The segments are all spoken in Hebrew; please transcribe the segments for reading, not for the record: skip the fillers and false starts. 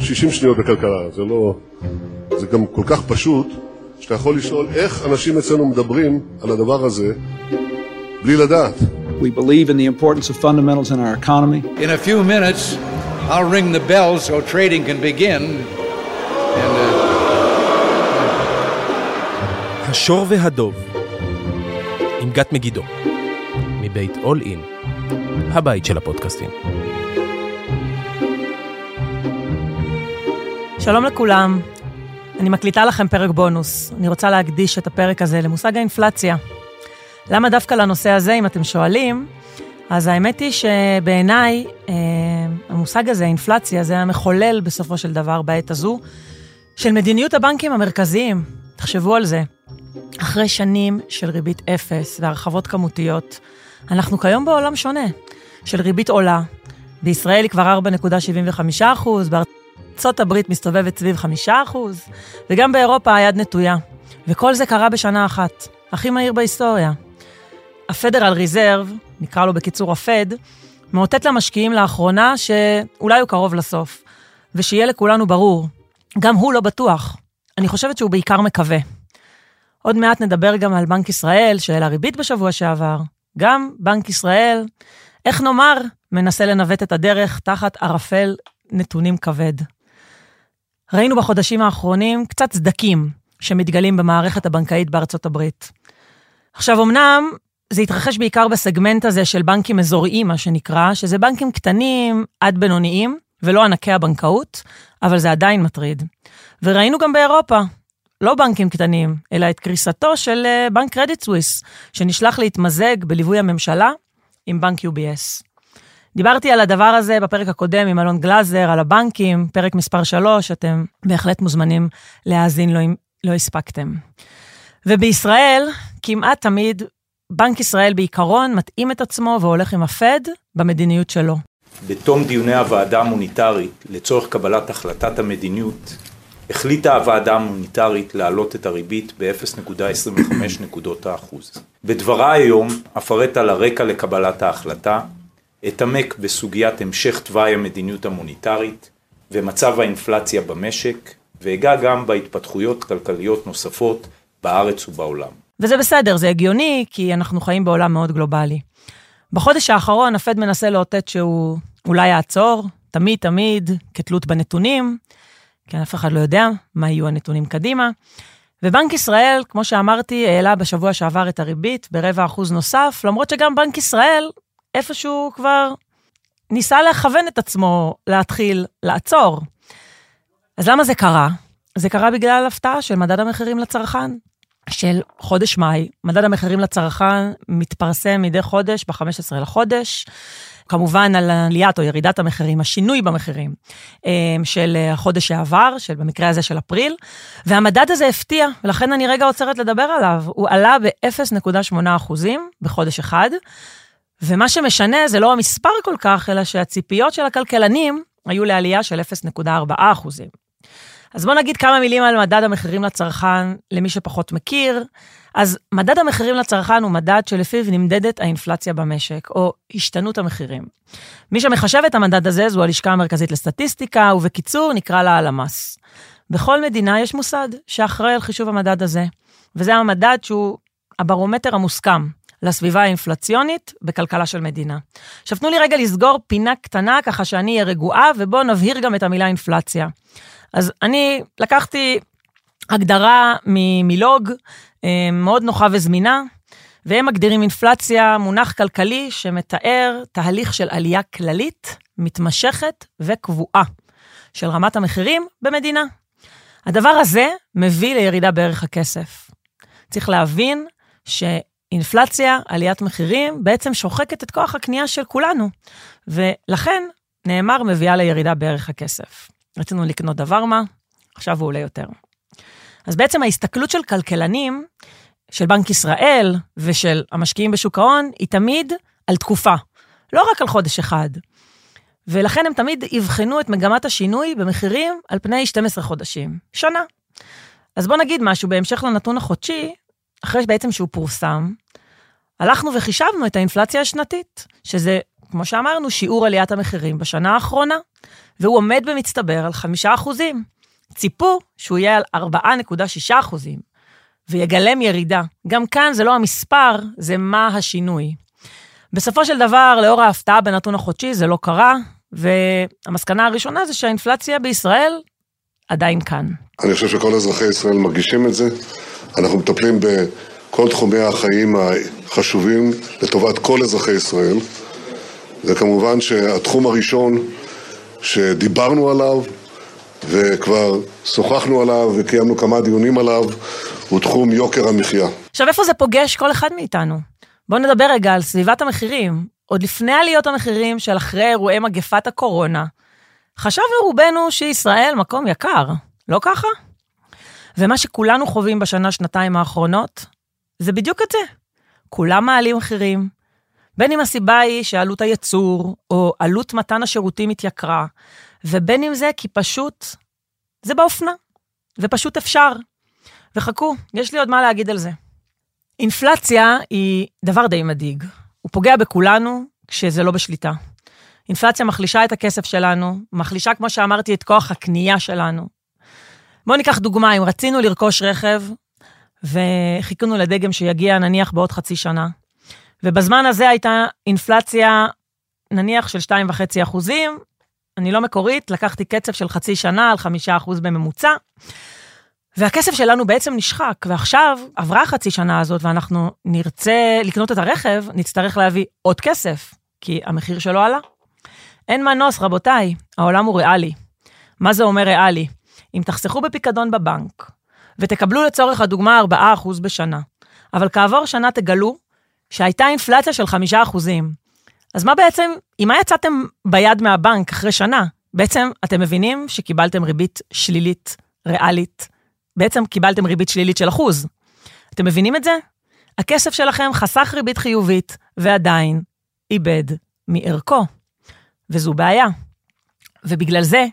60 שניות בכלכלה, זה גם כל כך פשוט, שאתה יכול לשאול איך אנשים אצלנו מדברים על הדבר הזה, בלי לדעת. We believe in the importance of fundamentals in our economy. In a few minutes, I'll ring the bell so trading can begin. השור והדוב, עם גת מגידו, מבית All In, הבית של הפודקאסטים. שלום לכולם, אני מקליטה לכם פרק בונוס. אני רוצה להקדיש את הפרק הזה למושג האינפלציה. למה דווקא לנושא הזה, אם אתם שואלים? אז האמת היא שבעיניי, המושג הזה, האינפלציה, זה המחולל בסופו של דבר בעת הזו, של מדיניות הבנקים המרכזיים. תחשבו על זה. אחרי שנים של ריבית אפס והרחבות כמותיות, אנחנו כיום בעולם שונה, של ריבית עולה. בישראל היא כבר 4.75%, בארצות הברית מסתובבת סביב 5%, וגם באירופה היד נטויה. וכל זה קרה בשנה אחת, הכי מהיר בהיסטוריה. ה-Federal Reserve, נקרא לו בקיצור הפד, מאותת למשקיעים לאחרונה שאולי הוא קרוב לסוף, ושיהיה לכולנו ברור, גם הוא לא בטוח. אני חושבת שהוא בעיקר מקווה. עוד מעט נדבר גם על בנק ישראל, שאלה ריבית בשבוע שעבר. גם בנק ישראל, איך נאמר, מנסה לנווט את הדרך תחת ערפל נתונים כבד. ראינו בחודשים האחרונים קצת סדקים שמתגלים במערכת הבנקאית בארצות הברית. עכשיו, אמנם זה התרחש בעיקר בסגמנט הזה של בנקים אזוריים, מה שנקרא, שזה בנקים קטנים עד בינוניים, ולא ענקי הבנקאות, אבל זה עדיין מטריד. וראינו גם באירופה, לא בנקים קטנים, אלא את קריסתו של בנק קרדיט סוויס, שנשלח להתמזג בליווי הממשלה עם בנק UBS. דיברתי על הדבר הזה בפרק הקודם עם אלון גלזר, על הבנקים, פרק מספר 3, אתם בהחלט מוזמנים להאזין לו אם לא הספקתם. ובישראל, כמעט תמיד, בנק ישראל בעיקרון מתאים את עצמו והולך עם הפד במדיניות שלו. בתום דיוני הוועדה המוניטרית לצורך קבלת החלטת המדיניות, החליטה הוועדה המוניטרית להעלות את הריבית ב-0.25 נקודות האחוז. בדברה היום אפרט על הרקע לקבלת ההחלטה, אתעמק בסוגיית המשך תוואי המדיניות המוניטרית ומצב האינפלציה במשק, והגע גם בהתפתחויות כלכליות נוספות בארץ ובעולם. וזה בסדר, זה הגיוני, כי אנחנו חיים בעולם מאוד גלובלי. בחודש האחרון הפד מנסה להוטט שהוא אולי יעצור, תמיד, כתלות בנתונים, כן, אף אחד לא יודע מה יהיו הנתונים קדימה. ובנק ישראל, כמו שאמרתי, העלה בשבוע שעבר את הריבית ב0.25% נוסף, למרות שגם בנק ישראל איפשהו כבר ניסה להכוון את עצמו, להתחיל לעצור. אז למה זה קרה? זה קרה בגלל הפתעה של מדד המחירים לצרכן, של חודש מאי. מדד המחירים לצרכן מתפרסם מדי חודש, ב-15 לחודש, כמובן על עליית או ירידת המחירים, השינוי במחירים של החודש העבר, של במקרה הזה של אפריל, והמדד הזה הפתיע, ולכן אני רגע עוצרת לדבר עליו, הוא עלה ב0.8% בחודש אחד, ומה שמשנה זה לא המספר כל כך, אלא שהציפיות של הכלכלנים היו לעלייה של 0.4%. אז בואו נגיד כמה מילים על מדד המחירים לצרכן, למי שפחות מכיר. אז מדד המחירים לצרכן הוא מדד שלפיו נמדדת האינפלציה במשק, או השתנות המחירים. מי שמחשב את המדד הזה זו הלשכה המרכזית לסטטיסטיקה, ובקיצור נקרא לה הלמ"ס. בכל מדינה יש מוסד שאחראי על חישוב המדד הזה, וזה המדד שהוא הברומטר המוסכם לסביבה האינפלציונית בכלכלה של מדינה. עכשיו תנו לי רגע לסגור פינה קטנה, ככה שאני אהיה רגועה, ובואו נבהיר גם את המילה אינפלציה. אז אני לקחתי הגדרה ממילוג, מאוד נוחה וזמינה, והם מגדירים אינפלציה, מונח כלכלי שמתאר תהליך של עלייה כללית, מתמשכת וקבועה, של רמת המחירים במדינה. הדבר הזה מביא לירידה בערך הכסף. צריך להבין שאינפלציה, עליית מחירים, בעצם שוחקת את כוח הקנייה של כולנו, ולכן נאמר מביאה לירידה בערך הכסף. רצינו לקנות דבר מה, עכשיו הוא עולה יותר. אז בעצם ההסתכלות של כלכלנים, של בנק ישראל ושל המשקיעים בשוק ההון, היא תמיד על תקופה, לא רק על חודש אחד. ולכן הם תמיד יבחנו את מגמת השינוי במחירים על פני 12 חודשים, שנה. אז בוא נגיד משהו, בהמשך לנתון החודשי, אחרי בעצם שהוא פורסם, הלכנו וחישבנו את האינפלציה השנתית, שזה כמו שאמרנו, שיעור עליית המחירים בשנה האחרונה, והוא עומד במצטבר על 5%. ציפו שהוא יהיה על 4.6%, ויגלם ירידה. גם כאן זה לא המספר, זה מה השינוי. בסופו של דבר, לאור ההפתעה בנתון החודשי, זה לא קרה, והמסקנה הראשונה זה שהאינפלציה בישראל עדיין כאן. אני חושב שכל אזרחי ישראל מרגישים את זה. אנחנו מטפלים בכל תחומי החיים החשובים לטובת כל אזרחי ישראל. זה כמובן שהתחום הראשון שדיברנו עליו, וכבר שוחחנו עליו וקיימנו כמה דיונים עליו, הוא תחום יוקר המחיה. עכשיו איפה זה פוגש כל אחד מאיתנו? בואו נדבר רגע על סביבת המחירים. עוד לפני עליות המחירים של אחרי אירועי מגפת הקורונה, חשבנו רובנו שישראל מקום יקר, לא ככה? ומה שכולנו חווים בשנה שנתיים האחרונות, זה בדיוק את זה. כולם מעלים מחירים, בין אם הסיבה היא שעלות הייצור, או עלות מתן השירותים התייקרה, ובין אם זה כי פשוט, זה באופנה, ופשוט אפשר. וחכו, יש לי עוד מה להגיד על זה. אינפלציה היא דבר די מדאיג. הוא פוגע בכולנו כשזה לא בשליטה. אינפלציה מחלישה את הכסף שלנו, מחלישה, כמו שאמרתי, את כוח הקנייה שלנו. בואו ניקח דוגמה, אם רצינו לרכוש רכב, וחיכינו לדגם שיגיע נניח בעוד חצי שנה, ובזמן הזה הייתה אינפלציה נניח של 2.5%, אני לא מקורית, לקחתי קצב של חצי שנה על 5% בממוצע, והכסף שלנו בעצם נשחק, ועכשיו עברה חצי שנה הזאת, ואנחנו נרצה לקנות את הרכב, נצטרך להביא עוד כסף, כי המחיר שלו עלה. אין מנוס, רבותיי, העולם הוא ריאלי. מה זה אומר ריאלי? אם תחסכו בפיקדון בבנק, ותקבלו לצורך הדוגמה 4% בשנה, אבל כעבור שנה תגלו שהייתה אינפלציה של 5%. אז מה בעצם, אם מה יצאתם ביד מהבנק אחרי שנה? בעצם אתם מבינים שקיבלתם ריבית שלילית ריאלית, בעצם קיבלתם ריבית שלילית של 1%. אתם מבינים את זה? הכסף שלכם חסך ריבית חיובית, ועדיין איבד מערכו. וזו בעיה. ובגלל זה,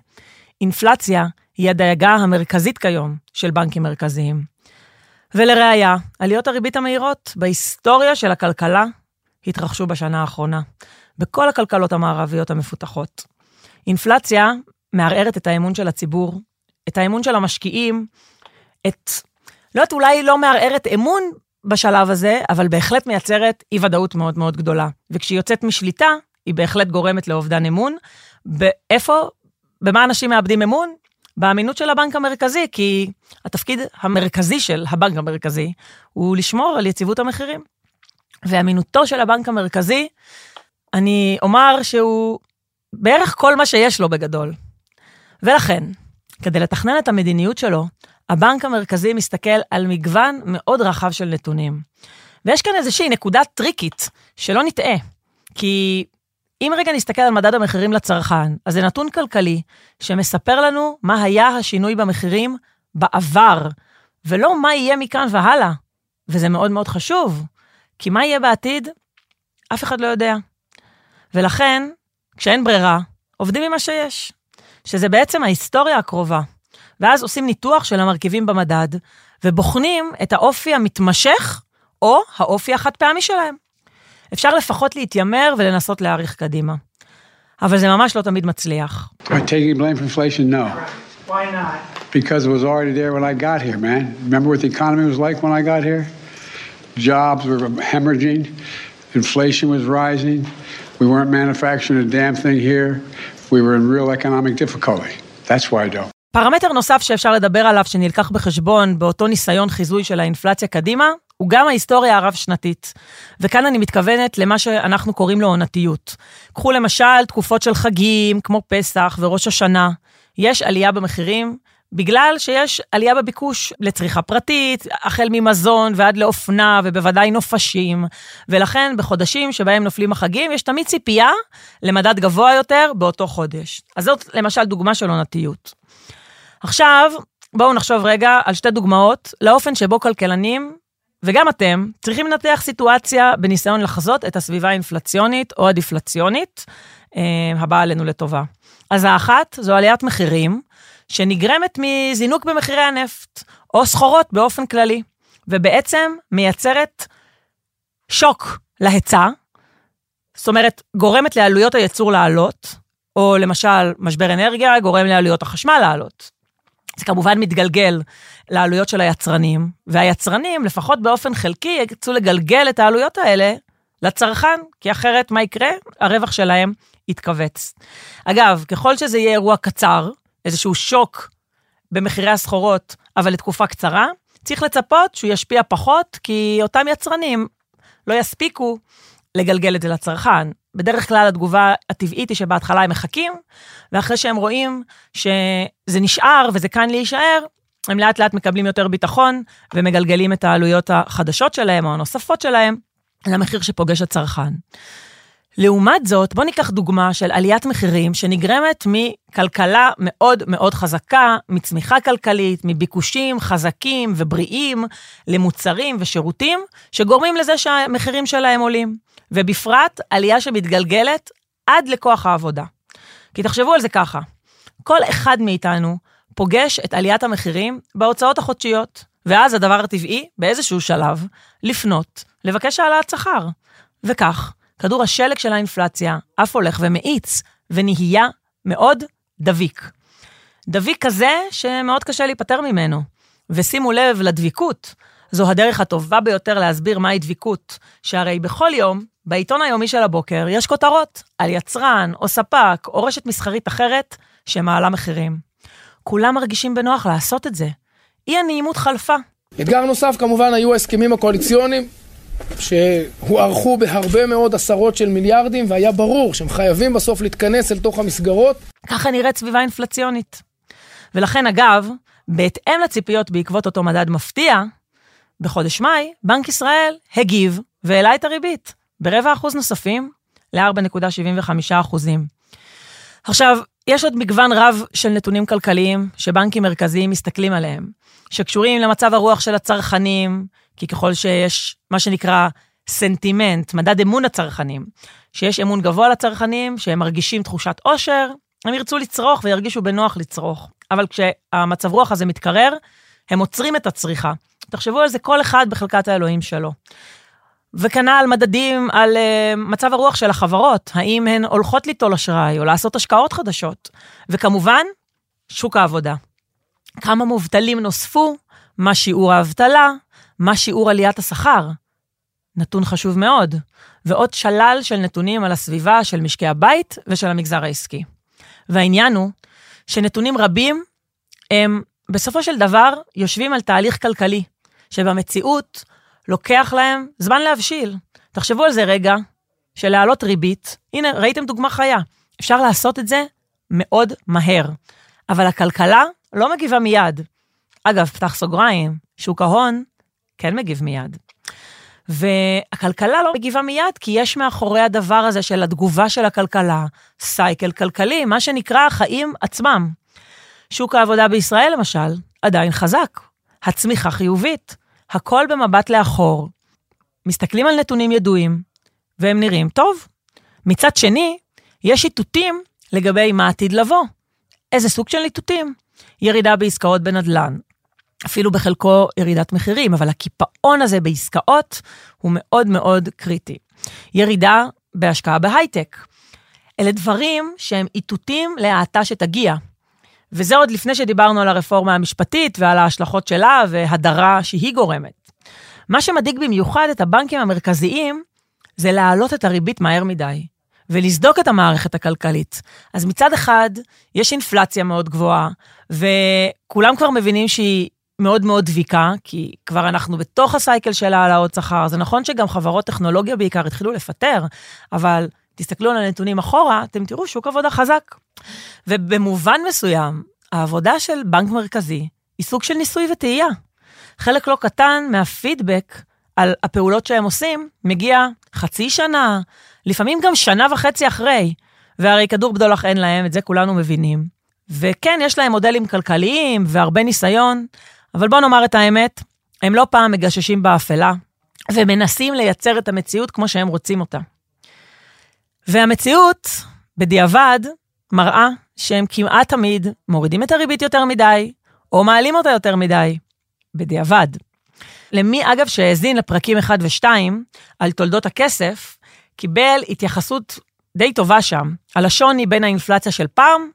אינפלציה היא הדאגה המרכזית כיום של בנקים מרכזיים. ולראיה, עליות הריבית המהירות בהיסטוריה של הכלכלה התרחשו בשנה האחרונה, בכל הכלכלות המערביות המפותחות. אינפלציה מערערת את האמון של הציבור, את האמון של המשקיעים, אולי לא מערערת אמון בשלב הזה, אבל בהחלט מייצרת אי ודאות מאוד מאוד גדולה. וכשהיא יוצאת משליטה, היא בהחלט גורמת לאובדן אמון. במה אנשים מאבדים אמון? באמינות של הבנק המרכזי, כי התפקיד המרכזי של הבנק המרכזי הוא לשמור על יציבות המחירים. ואמינותו של הבנק המרכזי, אני אומר שהוא בערך כל מה שיש לו בגדול. ולכן, כדי לתכנן את המדיניות שלו, הבנק המרכזי מסתכל על מגוון מאוד רחב של נתונים. ויש כאן איזושהי נקודה טריקית שלא נטעה, כי אם רגע נסתכל על מדד המחירים לצרכן, אז זה נתון כלכלי שמספר לנו מה היה השינוי במחירים בעבר, ולא מה יהיה מכאן והלאה. וזה מאוד מאוד חשוב, כי מה יהיה בעתיד? אף אחד לא יודע. ולכן, כשאין ברירה, עובדים עם מה שיש, שזה בעצם ההיסטוריה הקרובה. ואז עושים ניתוח של המרכיבים במדד, ובוחנים את האופי המתמשך, או האופי החד פעמי שלהם. אפשר לפחות להתיימר ולנסות להאריך קדימה. אבל זה ממש לא תמיד מצליח. I take blame for inflation, no. Why not? Because it was already there when I got here, man. Remember what the economy was like when I got here? Jobs were hemorrhaging, inflation was rising, we weren't manufacturing a damn thing here, we were in real economic difficulty. That's why I don't. פרמטר נוסף שאפשר לדבר עליו שנלקח בחשבון באותו ניסיון חיזוי של האינפלציה קדימה, הוא גם ההיסטוריה הרב-שנתית. וכאן אני מתכוונת למה שאנחנו קוראים לו עונתיות. קחו למשל תקופות של חגים, כמו פסח וראש השנה. יש עלייה במחירים, בגלל שיש עלייה בביקוש לצריכה פרטית, החל ממזון ועד לאופנה ובוודאי נופשים. ולכן בחודשים שבהם נופלים החגים, יש תמיד ציפייה למדד גבוה יותר באותו חודש. אז זאת למשל דוגמה של עונתיות. עכשיו, בואו נחשוב רגע על שתי דוגמאות, לאופן שבו כלכלנים, וגם אתם, צריכים לנתח סיטואציה בניסיון לחזות את הסביבה האינפלציונית או הדפלציונית, הבאה עלינו לטובה. אז האחת, זו עליית מחירים, שנגרמת מזינוק במחירי הנפט, או סחורות באופן כללי, ובעצם מייצרת שוק להיצע, זאת אומרת, גורמת לעלויות הייצור לעלות, או למשל, משבר אנרגיה גורם לעלויות החשמל לעלות. זה כמובן מתגלגל לעלויות של היצרנים, והיצרנים, לפחות באופן חלקי, יצאו לגלגל את העלויות האלה לצרכן, כי אחרת מה יקרה? הרווח שלהם יתכווץ. אגב, ככל שזה יהיה אירוע קצר, איזשהו שוק במחירי הסחורות, אבל לתקופה קצרה, צריך לצפות שהוא ישפיע פחות, כי אותם יצרנים לא יספיקו לגלגל את זה לצרכן. בדרך כלל התגובה הטבעית היא שבהתחלה הם מחכים, ואחרי שהם רואים שזה נשאר וזה כאן להישאר, הם לאט לאט מקבלים יותר ביטחון, ומגלגלים את העלויות החדשות שלהם או הנוספות שלהם, למחיר שפוגש הצרכן. לעומת זאת, בוא ניקח דוגמה של עליית מחירים שנגרמת מכלכלה מאוד מאוד חזקה, מצמיחה כלכלית, מביקושים חזקים ובריאים למוצרים ושירותים, שגורמים לזה שהמחירים שלהם עולים. ובפרט, עלייה שמתגלגלת עד לכוח העבודה. כי תחשבו על זה ככה, כל אחד מאיתנו פוגש את עליית המחירים בהוצאות החודשיות, ואז הדבר הטבעי, באיזשהו שלב, לפנות, לבקש העלאת שכר. וכך, כדור השלג של האינפלציה אף הולך ומאיץ, ונהיה מאוד דביק. דביק כזה שמאוד קשה להיפטר ממנו. ושימו לב לדביקות, זו הדרך הטובה ביותר להסביר מהי דביקות, שהרי בכל יום, בעיתון היומי של הבוקר, יש כותרות על יצרן או ספק או רשת מסחרית אחרת שמעלה מחירים. כולם מרגישים בנוח לעשות את זה. אי הנעימות חלפה. אתגר נוסף כמובן היו ההסכמים הקואליציוניים, שהוערכו בהרבה מאוד עשרות של מיליארדים, והיה ברור שהם חייבים בסוף להתכנס אל תוך המסגרות. ככה נראית סביבה אינפלציונית. ולכן אגב, בהתאם לציפיות בעקבות אותו מדד מפתיע, בחודש מאי, בנק ישראל הגיב והעלה את הריבית, ב0.25% נוספים, ל4.75%. עכשיו, יש עוד מגוון רב של נתונים כלכליים, שבנקים מרכזיים מסתכלים עליהם, שקשורים למצב הרוח של הצרכנים, כי ככל שיש מה שנקרא סנטימנט, מדד אמון הצרכנים, שיש אמון גבוה לצרכנים, שהם מרגישים תחושת עושר, הם ירצו לצרוך וירגישו בנוח לצרוך. אבל כשהמצב רוח הזה מתקרר, הם עוצרים את הצריכה. תחשבו על זה כל אחד בחלקת האלוהים שלו. וכנ"ל על מדדים על מצב הרוח של החברות, האם הן הולכות ליטול אשראי או לעשות השקעות חדשות. וכמובן, שוק העבודה. כמה מובטלים נוספו, מה שיעור האבטלה, מה שיעור עליית השכר. נתון חשוב מאוד. ועוד שלל של נתונים על הסביבה של משקי הבית ושל המגזר העסקי. והעניין הוא שנתונים רבים הם בסופו של דבר יושבים על תהליך כלכלי, שבמציאות לוקח להם זמן להבשיל. תחשבו על זה רגע, שלהעלות ריבית, הנה ראיתם דוגמה חיה, אפשר לעשות את זה מאוד מהר, אבל הכלכלה לא מגיבה מיד. אגב, פתח סוגריים, שוק ההון כן מגיב מיד. והכלכלה לא מגיבה מיד, כי יש מאחורי הדבר הזה של התגובה של הכלכלה, סייקל כלכלי, מה שנקרא החיים עצמם. שוק העבודה בישראל, למשל, עדיין חזק. הצמיחה חיובית. הכל במבט לאחור. מסתכלים על נתונים ידועים, והם נראים טוב. מצד שני, יש איתותים לגבי מה עתיד לבוא. איזה סוג של איתותים? ירידה בעסקאות בנדלן. אפילו בחלקו ירידת מחירים, אבל הקיפאון הזה בעסקאות הוא מאוד מאוד קריטי. ירידה בהשקעה בהייטק. אלה דברים שהם איתותים להעתה שתגיע. וזה עוד לפני שדיברנו על הרפורמה המשפטית ועל ההשלכות שלה והדרה שהיא גורמת. מה שמדאיג במיוחד את הבנקים המרכזיים זה להעלות את הריבית מהר מדי ולזדוק את המערכת הכלכלית. אז מצד אחד יש אינפלציה מאוד גבוהה וכולם כבר מבינים שהיא מאוד מאוד דביקה, כי כבר אנחנו בתוך הסייקל של העלאות שכר. זה נכון שגם חברות טכנולוגיה בעיקר התחילו לפטר, אבל תסתכלו על הנתונים אחורה, אתם תראו שוק עבודה חזק. ובמובן מסוים, העבודה של בנק מרכזי היא סוג של ניסוי וטעייה. חלק לא קטן מהפידבק על הפעולות שהם עושים, מגיע חצי שנה, לפעמים גם שנה וחצי אחרי, והרי כדור בדולח אין להם, את זה כולנו מבינים. וכן, יש להם מודלים כלכליים והרבה ניסיון, אבל בואו נאמר את האמת, הם לא פעם מגששים באפלה, ומנסים לייצר את המציאות כמו שהם רוצים אותה. והמציאות, בדיעבד, מראה שהם כמעט תמיד מורידים את הריבית יותר מדי, או מעלים אותה יותר מדי, בדיעבד. למי אגב שהאזין לפרקים 1 ו-2 על תולדות הכסף, קיבל התייחסות די טובה שם, על השוני בין האינפלציה של פעם,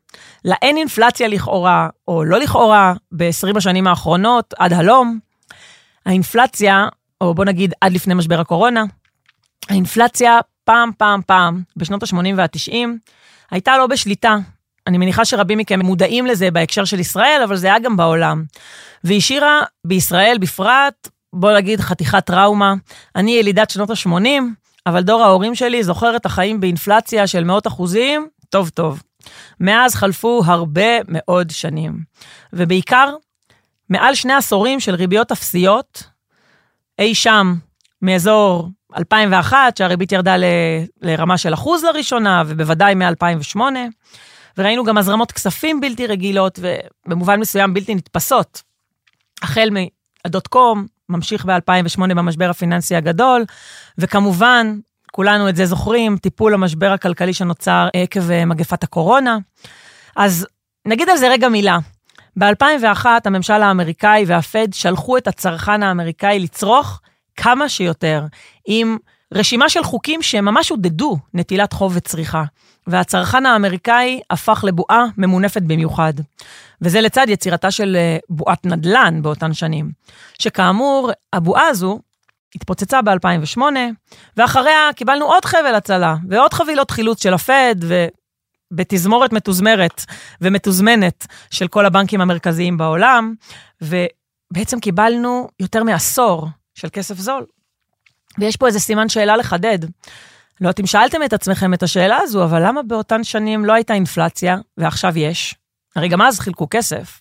לאין אינפלציה לכאורה, או לא לכאורה, ב-20 השנים האחרונות, עד הלום, האינפלציה, או בוא נגיד עד לפני משבר הקורונה, האינפלציה פעם, בשנות ה-80 וה-90, הייתה לא בשליטה. אני מניחה שרבים מכם מודעים לזה בהקשר של ישראל, אבל זה היה גם בעולם. והשאירה בישראל בפרט, בוא נגיד חתיכת טראומה. אני ילידת שנות ה-80, אבל דור ההורים שלי זוכר את החיים באינפלציה של 100%, טוב. מאז חלפו הרבה מאוד שנים. ובעיקר, מעל 2 עשורים של ריביות אפסיות, אי שם, מאזור 2001, שהריבית ירדה לרמה של 1% לראשונה, ובוודאי מ-2008, וראינו גם הזרמות כספים בלתי רגילות, ובמובן מסוים בלתי נתפסות. החל מ-dot-com, ממשיך ב-2008 במשבר הפיננסי הגדול, וכמובן, כולנו את זה זוכרים, טיפול המשבר הכלכלי שנוצר עקב מגפת הקורונה. אז נגיד על זה רגע מילה. ב-2001 הממשל האמריקאי והפד שלחו את הצרכן האמריקאי לצרוך כמה שיותר, עם רשימה של חוקים שממש הודדו נטילת חוב וצריכה. והצרכן האמריקאי הפך לבועה ממונפת במיוחד. וזה לצד יצירתה של בועת נדלן באותן שנים. שכאמור, הבועה הזו התפוצצה ב-2008, ואחריה קיבלנו עוד חבל הצלה, ועוד חבילות חילוץ של הפד, ובתזמורת מתוזמרת ומתוזמנת של כל הבנקים המרכזיים בעולם, ובעצם קיבלנו יותר מעשור של כסף זול. ויש פה איזה סימן שאלה לחדד. לא, אתם שאלתם את עצמכם את השאלה הזו, אבל למה באותן שנים לא הייתה אינפלציה, ועכשיו יש? הרי גם אז חילקו כסף.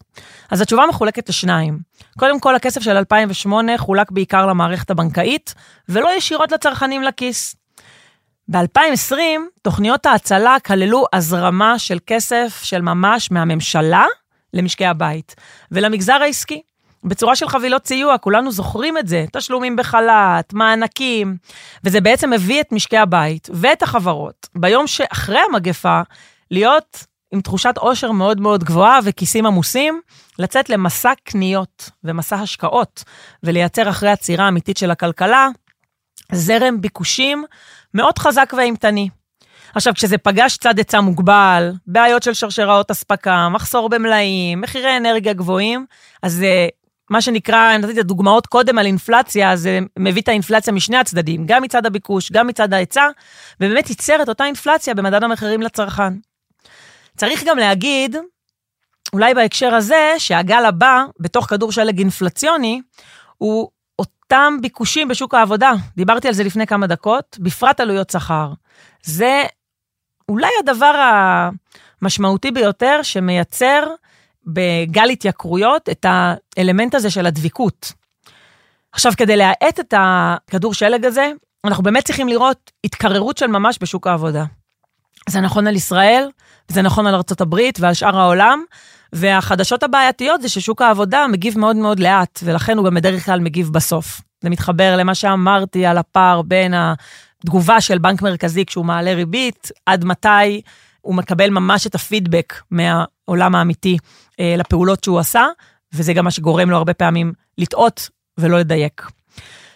אז התשובה מחולקת לשניים. קודם כל, הכסף של 2008 חולק בעיקר למערכת הבנקאית, ולא ישירות לצרכנים לכיס. ב-2020, תוכניות ההצלה כללו הזרמה של כסף של ממש מהממשלה למשקי הבית, ולמגזר העסקי. בצורה של חבילות סיוע, כולנו זוכרים את זה, תשלומים בחלט, מענקים, וזה בעצם הביא את משקי הבית ואת החברות, ביום שאחרי המגפה, להיות עם תחושת עושר מאוד מאוד גבוהה וכיסים עמוסים, לצאת למסע קניות ומסע השקעות, ולייצר אחרי הצירה האמיתית של הכלכלה, זרם ביקושים מאוד חזק ואימתני. עכשיו, כשזה פגש צד עצה מוגבל, בעיות של שרשראות הספקה, מחסור במלאים, מחירי אנרגיה גבוהים, אז מה שנקרא, נתתי את הדוגמאות קודם על אינפלציה, זה מביא את האינפלציה משני הצדדים, גם מצד הביקוש, גם מצד ההיצע, ובאמת ייצר את אותה אינפלציה במדד המחירים לצרכן. צריך גם להגיד, אולי בהקשר הזה, שהגל הבא, בתוך כדור שלג אינפלציוני, הוא אותם ביקושים בשוק העבודה. דיברתי על זה לפני כמה דקות, בפרט עלויות שכר. זה אולי הדבר המשמעותי ביותר שמייצר בגל התייקרויות, את האלמנט הזה של הדביקות. עכשיו, כדי להעט את הכדור שלג הזה, אנחנו באמת צריכים לראות התקררות של ממש בשוק העבודה. זה נכון על ישראל, זה נכון על ארצות הברית ועל שאר העולם, והחדשות הבעייתיות זה ששוק העבודה מגיב מאוד מאוד לאט, ולכן הוא גם בדרך כלל מגיב בסוף. זה מתחבר למה שאמרתי על הפער בין התגובה של בנק מרכזי כשהוא מעלה ריבית, עד מתי הוא מקבל ממש את הפידבק מהעולם האמיתי לפעולות שהוא עשה, וזה גם מה שגורם לו הרבה פעמים לטעות ולא לדייק.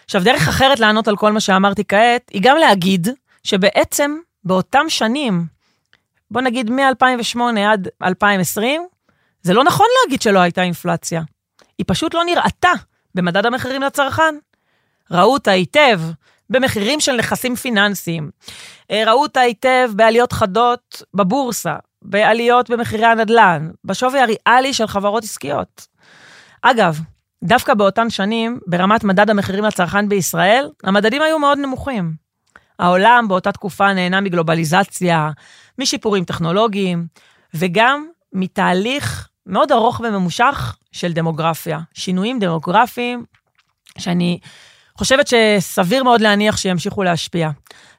עכשיו, דרך אחרת לענות על כל מה שאמרתי כעת, היא גם להגיד שבעצם באותם שנים, בוא נגיד מ-2008 עד 2020, זה לא נכון להגיד שלא הייתה אינפלציה. היא פשוט לא נראתה במדד המחירים לצרכן. ראו אותה היטב במחירים של נכסים פיננסיים, ראו אותה היטב בעליות חדות בבורסה, בעליות במחירי הנדלן, בשווי הריאלי של חברות עסקיות. אגב, דווקא באותן שנים, ברמת מדד המחירים לצרכן בישראל, המדדים היו מאוד נמוכים. העולם באותה תקופה נהנה מגלובליזציה, משיפורים טכנולוגיים, וגם מתהליך מאוד ארוך וממושך של דמוגרפיה. שינויים דמוגרפיים שאני חושבת שסביר מאוד להניח שימשיכו להשפיע.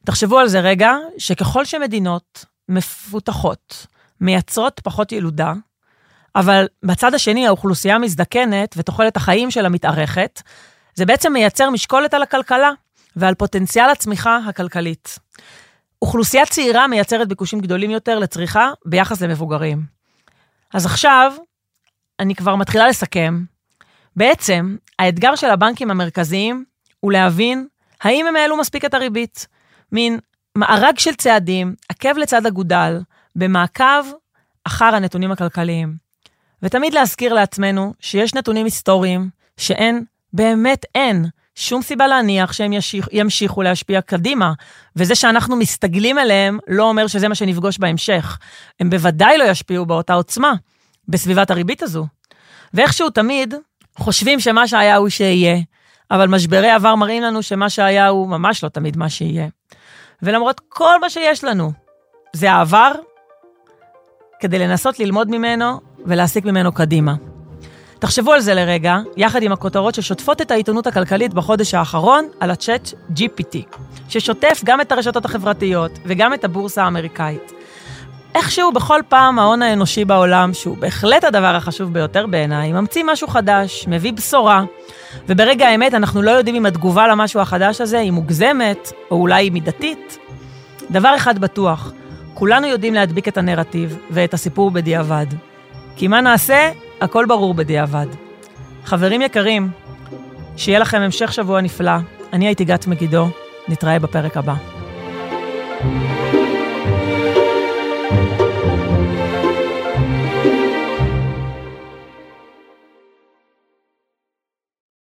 תחשבו על זה רגע, שככל שמדינות מפותחות מייצרות פחות ילודה, אבל בצד השני האוכלוסייה מזדקנת ותוחלת החיים שלה מתארכת, זה בעצם מייצר משקולת על הכלכלה ועל פוטנציאל הצמיחה הכלכלית. אוכלוסייה צעירה מייצרת ביקושים גדולים יותר לצריכה ביחס למבוגרים. אז עכשיו אני כבר מתחילה לסכם. בעצם האתגר של הבנקים המרכזיים הוא להבין האם הם העלו מספיק את הריבית, מין מארג של צעדים, עקב לצד אגודל, במעקב אחר הנתונים הכלכליים. ותמיד להזכיר לעצמנו שיש נתונים היסטוריים שאין, באמת אין, שום סיבה להניח שהם ימשיכו להשפיע קדימה, וזה שאנחנו מסתגלים אליהם לא אומר שזה מה שנפגוש בהמשך. הם בוודאי לא ישפיעו באותה עוצמה, בסביבת הריבית הזו. ואיכשהו תמיד חושבים שמה שהיה הוא שיהיה, אבל משברי עבר מראים לנו שמה שהיה הוא ממש לא תמיד מה שיהיה. ולמרות כל מה שיש לנו, זה העבר, כדי לנסות ללמוד ממנו ולהסיק ממנו קדימה. תחשבו על זה לרגע, יחד עם הכותרות ששוטפות את העיתונות הכלכלית בחודש האחרון על הצ'אט GPT, ששוטף גם את הרשתות החברתיות וגם את הבורסה האמריקאית. איכשהו בכל פעם ההון האנושי בעולם, שהוא בהחלט הדבר החשוב ביותר בעיניי, ממציא משהו חדש, מביא בשורה, וברגע האמת אנחנו לא יודעים אם התגובה למשהו החדש הזה היא מוגזמת, או אולי היא מידתית. דבר אחד בטוח, כולנו יודעים להדביק את הנרטיב ואת הסיפור בדיעבד. כי מה נעשה? הכל ברור בדיעבד. חברים יקרים, שיהיה לכם המשך שבוע נפלא. אני הייתי גת מגידו, נתראה בפרק הבא.